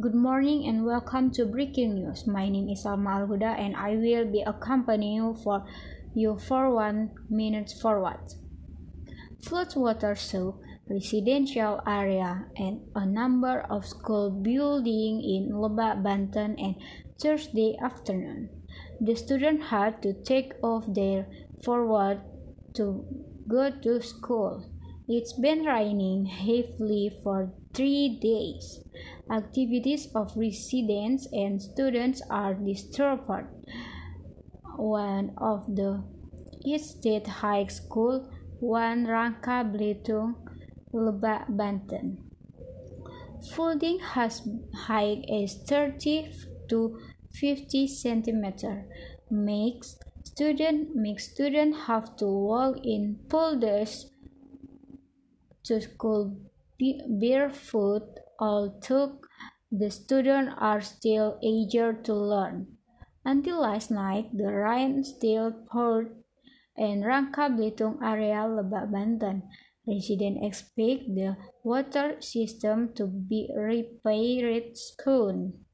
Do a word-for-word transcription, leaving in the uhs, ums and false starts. Good morning and welcome to Breaking News. My name is Salma Al Huda and I will be accompanying you for you for one minute forward. Floodwater soak residential area and a number of school buildings in Lebak Banten and Thursday afternoon. The students had to take off their forward to go to school. It's been raining heavily for three days. Activities of residents and students are disturbed. One of the State High School, one Rangkasbitung, Lebak Banten. Flooding has high as thirty to fifty centimeters. Makes student makes students have to walk in polders to school barefoot, although the students are still eager to learn. Until last night, the rain still poured in Rangkasbitung area, Lebak Banten. Residents expect the water system to be repaired soon.